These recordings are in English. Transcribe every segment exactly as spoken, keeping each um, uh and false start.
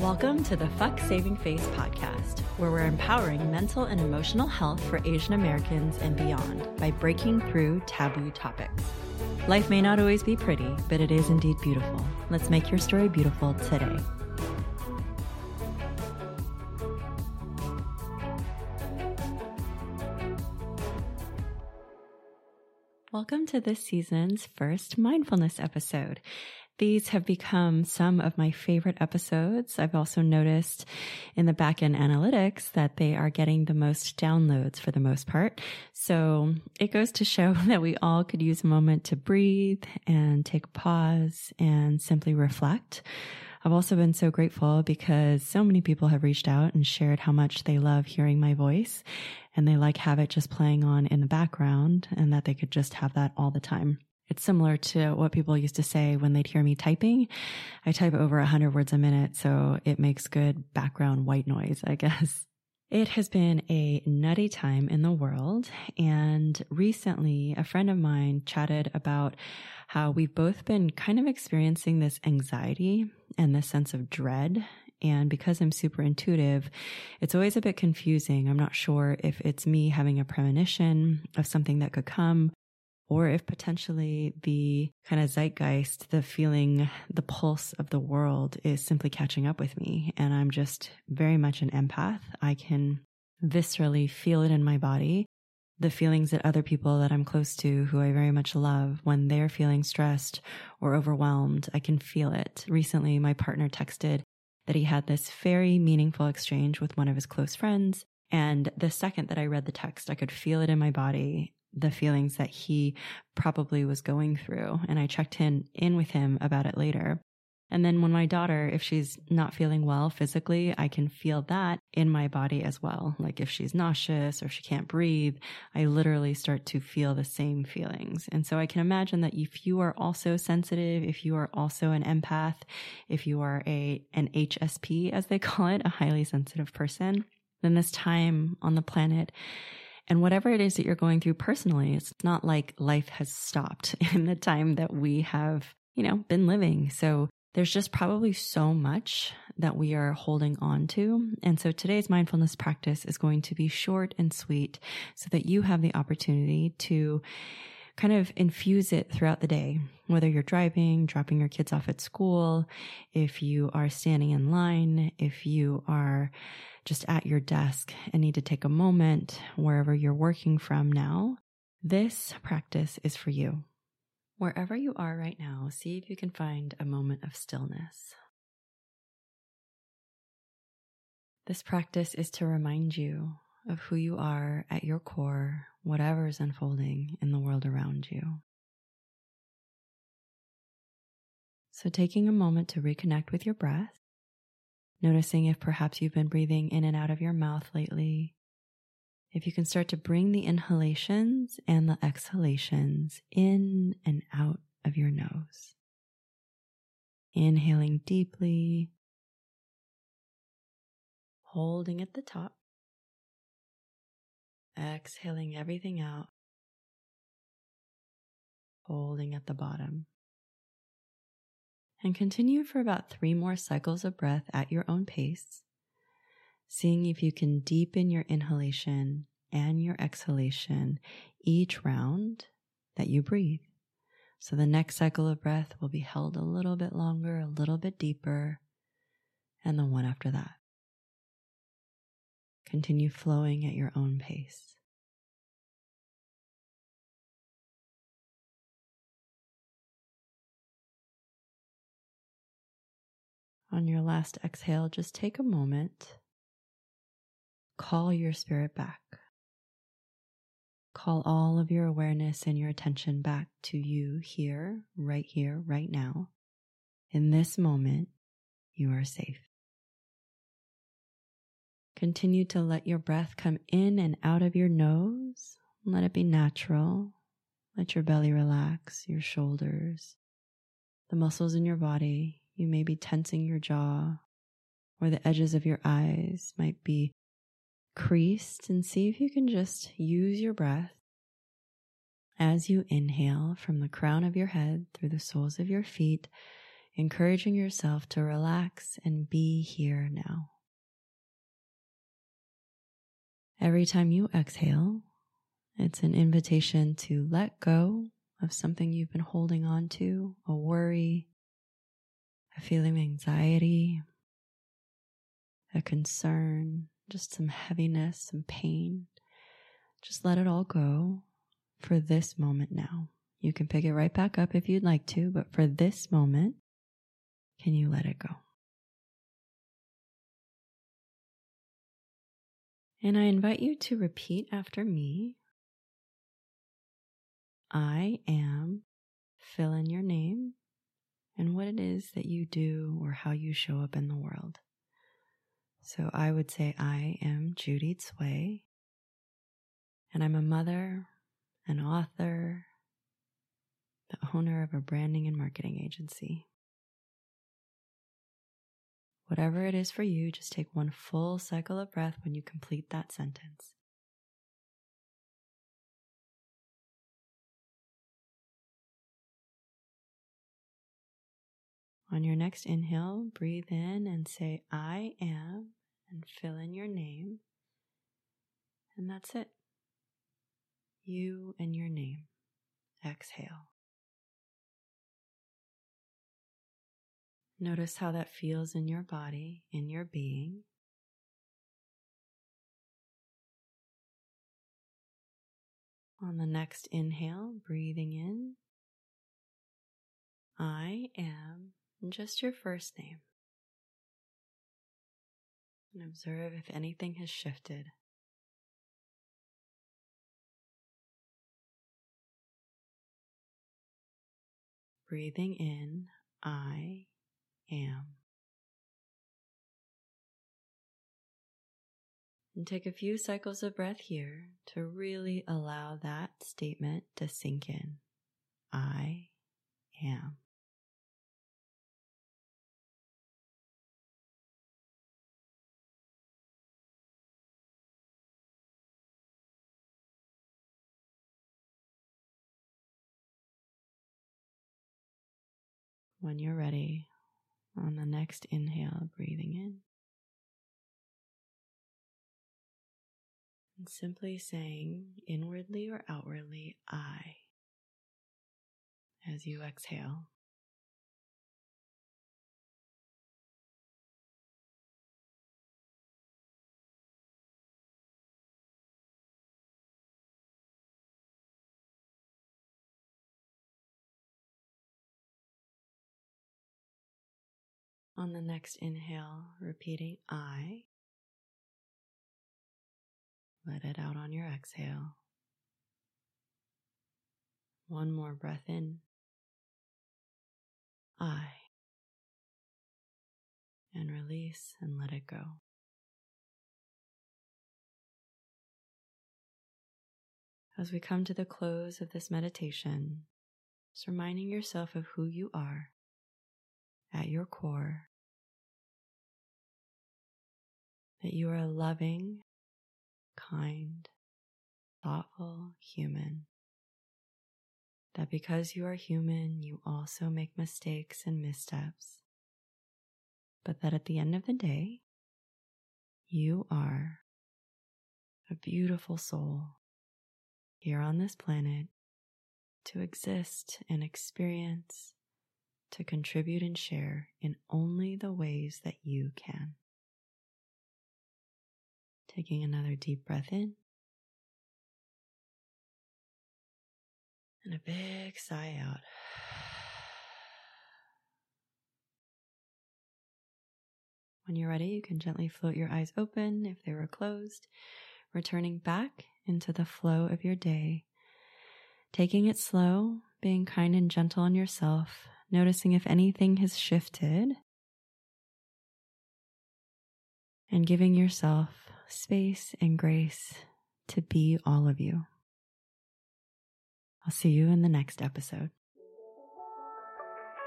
Welcome to the Fuck Saving Face podcast, where we're empowering mental and emotional health for Asian Americans and beyond by breaking through taboo topics. Life may not always be pretty, but it is indeed beautiful. Let's make your story beautiful today. Welcome to this season's first mindfulness episode. These have become some of my favorite episodes. I've also noticed in the back-end analytics that they are getting the most downloads for the most part. So it goes to show that we all could use a moment to breathe and take a pause and simply reflect. I've also been so grateful because so many people have reached out and shared how much they love hearing my voice and they like have it just playing on in the background and that they could just have that all the time. It's similar to what people used to say when they'd hear me typing. I type over one hundred words a minute, so it makes good background white noise, I guess. It has been a nutty time in the world, and recently a friend of mine chatted about how we've both been kind of experiencing this anxiety and this sense of dread. And because I'm super intuitive, it's always a bit confusing. I'm not sure if it's me having a premonition of something that could come, or if potentially the kind of zeitgeist, the feeling, the pulse of the world is simply catching up with me. And I'm just very much an empath. I can viscerally feel it in my body, the feelings that other people that I'm close to, who I very much love, when they're feeling stressed or overwhelmed, I can feel it. Recently, my partner texted that he had this very meaningful exchange with one of his close friends. And the second that I read the text, I could feel it in my body, the feelings that he probably was going through. And I checked in, in with him about it later. And then when my daughter, if she's not feeling well physically, I can feel that in my body as well. Like if she's nauseous or she can't breathe, I literally start to feel the same feelings. And so I can imagine that if you are also sensitive, if you are also an empath, if you are a an H S P, as they call it, a highly sensitive person, then this time on the planet, and whatever it is that you're going through personally, it's not like life has stopped in the time that we have, you know, been living. So there's just probably so much that we are holding on to. And so today's mindfulness practice is going to be short and sweet so that you have the opportunity to kind of infuse it throughout the day, whether you're driving, dropping your kids off at school, if you are standing in line, if you are just at your desk and need to take a moment, wherever you're working from now, this practice is for you. Wherever you are right now, see if you can find a moment of stillness. This practice is to remind you of who you are at your core, whatever is unfolding in the world around you. So taking a moment to reconnect with your breath, noticing if perhaps you've been breathing in and out of your mouth lately, if you can start to bring the inhalations and the exhalations in and out of your nose. Inhaling deeply, holding at the top, exhaling everything out, holding at the bottom. And continue for about three more cycles of breath at your own pace, seeing if you can deepen your inhalation and your exhalation each round that you breathe. So the next cycle of breath will be held a little bit longer, a little bit deeper, and the one after that. Continue flowing at your own pace. On your last exhale, just take a moment, call your spirit back, call all of your awareness and your attention back to you here, right here, right now. In this moment, you are safe. Continue to let your breath come in and out of your nose. Let it be natural. Let your belly relax, your shoulders, the muscles in your body. You may be tensing your jaw, or the edges of your eyes might be creased, and see if you can just use your breath As you inhale from the crown of your head through the soles of your feet, encouraging yourself to relax and be here now. Every time you exhale, it's an invitation to let go of something you've been holding on to, a worry, a feeling of anxiety, a concern, just some heaviness, some pain. Just let it all go for this moment now. You can pick it right back up if you'd like to, but for this moment, can you let it go? And I invite you to repeat after me. I am, fill in your name, and what it is that you do or how you show up in the world. So I would say I am Judy Tsui, and I'm a mother, an author, the owner of a branding and marketing agency. Whatever it is for you, just take one full cycle of breath when you complete that sentence. On your next inhale, breathe in and say, I am, and fill in your name. And that's it. You and your name. Exhale. Notice how that feels in your body, in your being. On the next inhale, breathing in, I am, and just your first name. And observe if anything has shifted. Breathing in, I am. And take a few cycles of breath here to really allow that statement to sink in. I am. When you're ready, on the next inhale, breathing in, and simply saying inwardly or outwardly, I, as you exhale. On the next inhale, repeating I. Let it out on your exhale. One more breath in. I. And release and let it go. As we come to the close of this meditation, just reminding yourself of who you are at your core. That you are a loving, kind, thoughtful human. That because you are human, you also make mistakes and missteps. But that at the end of the day, you are a beautiful soul here on this planet to exist and experience, to contribute and share in only the ways that you can. Taking another deep breath in and a big sigh out. When you're ready, you can gently float your eyes open if they were closed, returning back into the flow of your day, taking it slow, being kind and gentle on yourself, noticing if anything has shifted, and giving yourself space and grace to be all of you. I'll see you in the next episode.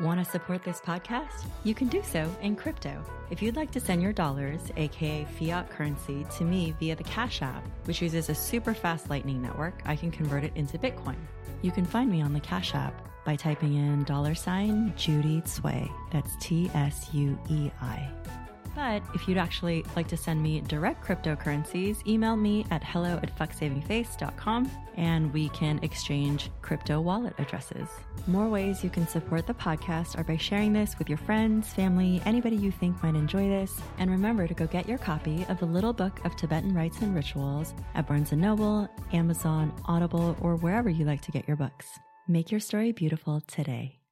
Want to support this podcast? You can do so in crypto. If you'd like to send your dollars, aka fiat currency, to me via the Cash App, which uses a super fast lightning network, I can convert it into Bitcoin. You can find me on the Cash App by typing in dollar sign Judy Tsui. That's T S U E I. But if you'd actually like to send me direct cryptocurrencies, email me at hello at fuck saving face dot com and we can exchange crypto wallet addresses. More ways you can support the podcast are by sharing this with your friends, family, anybody you think might enjoy this. And remember to go get your copy of The Little Book of Tibetan Rites and Rituals at Barnes and Noble, Amazon, Audible, or wherever you like to get your books. Make your story beautiful today.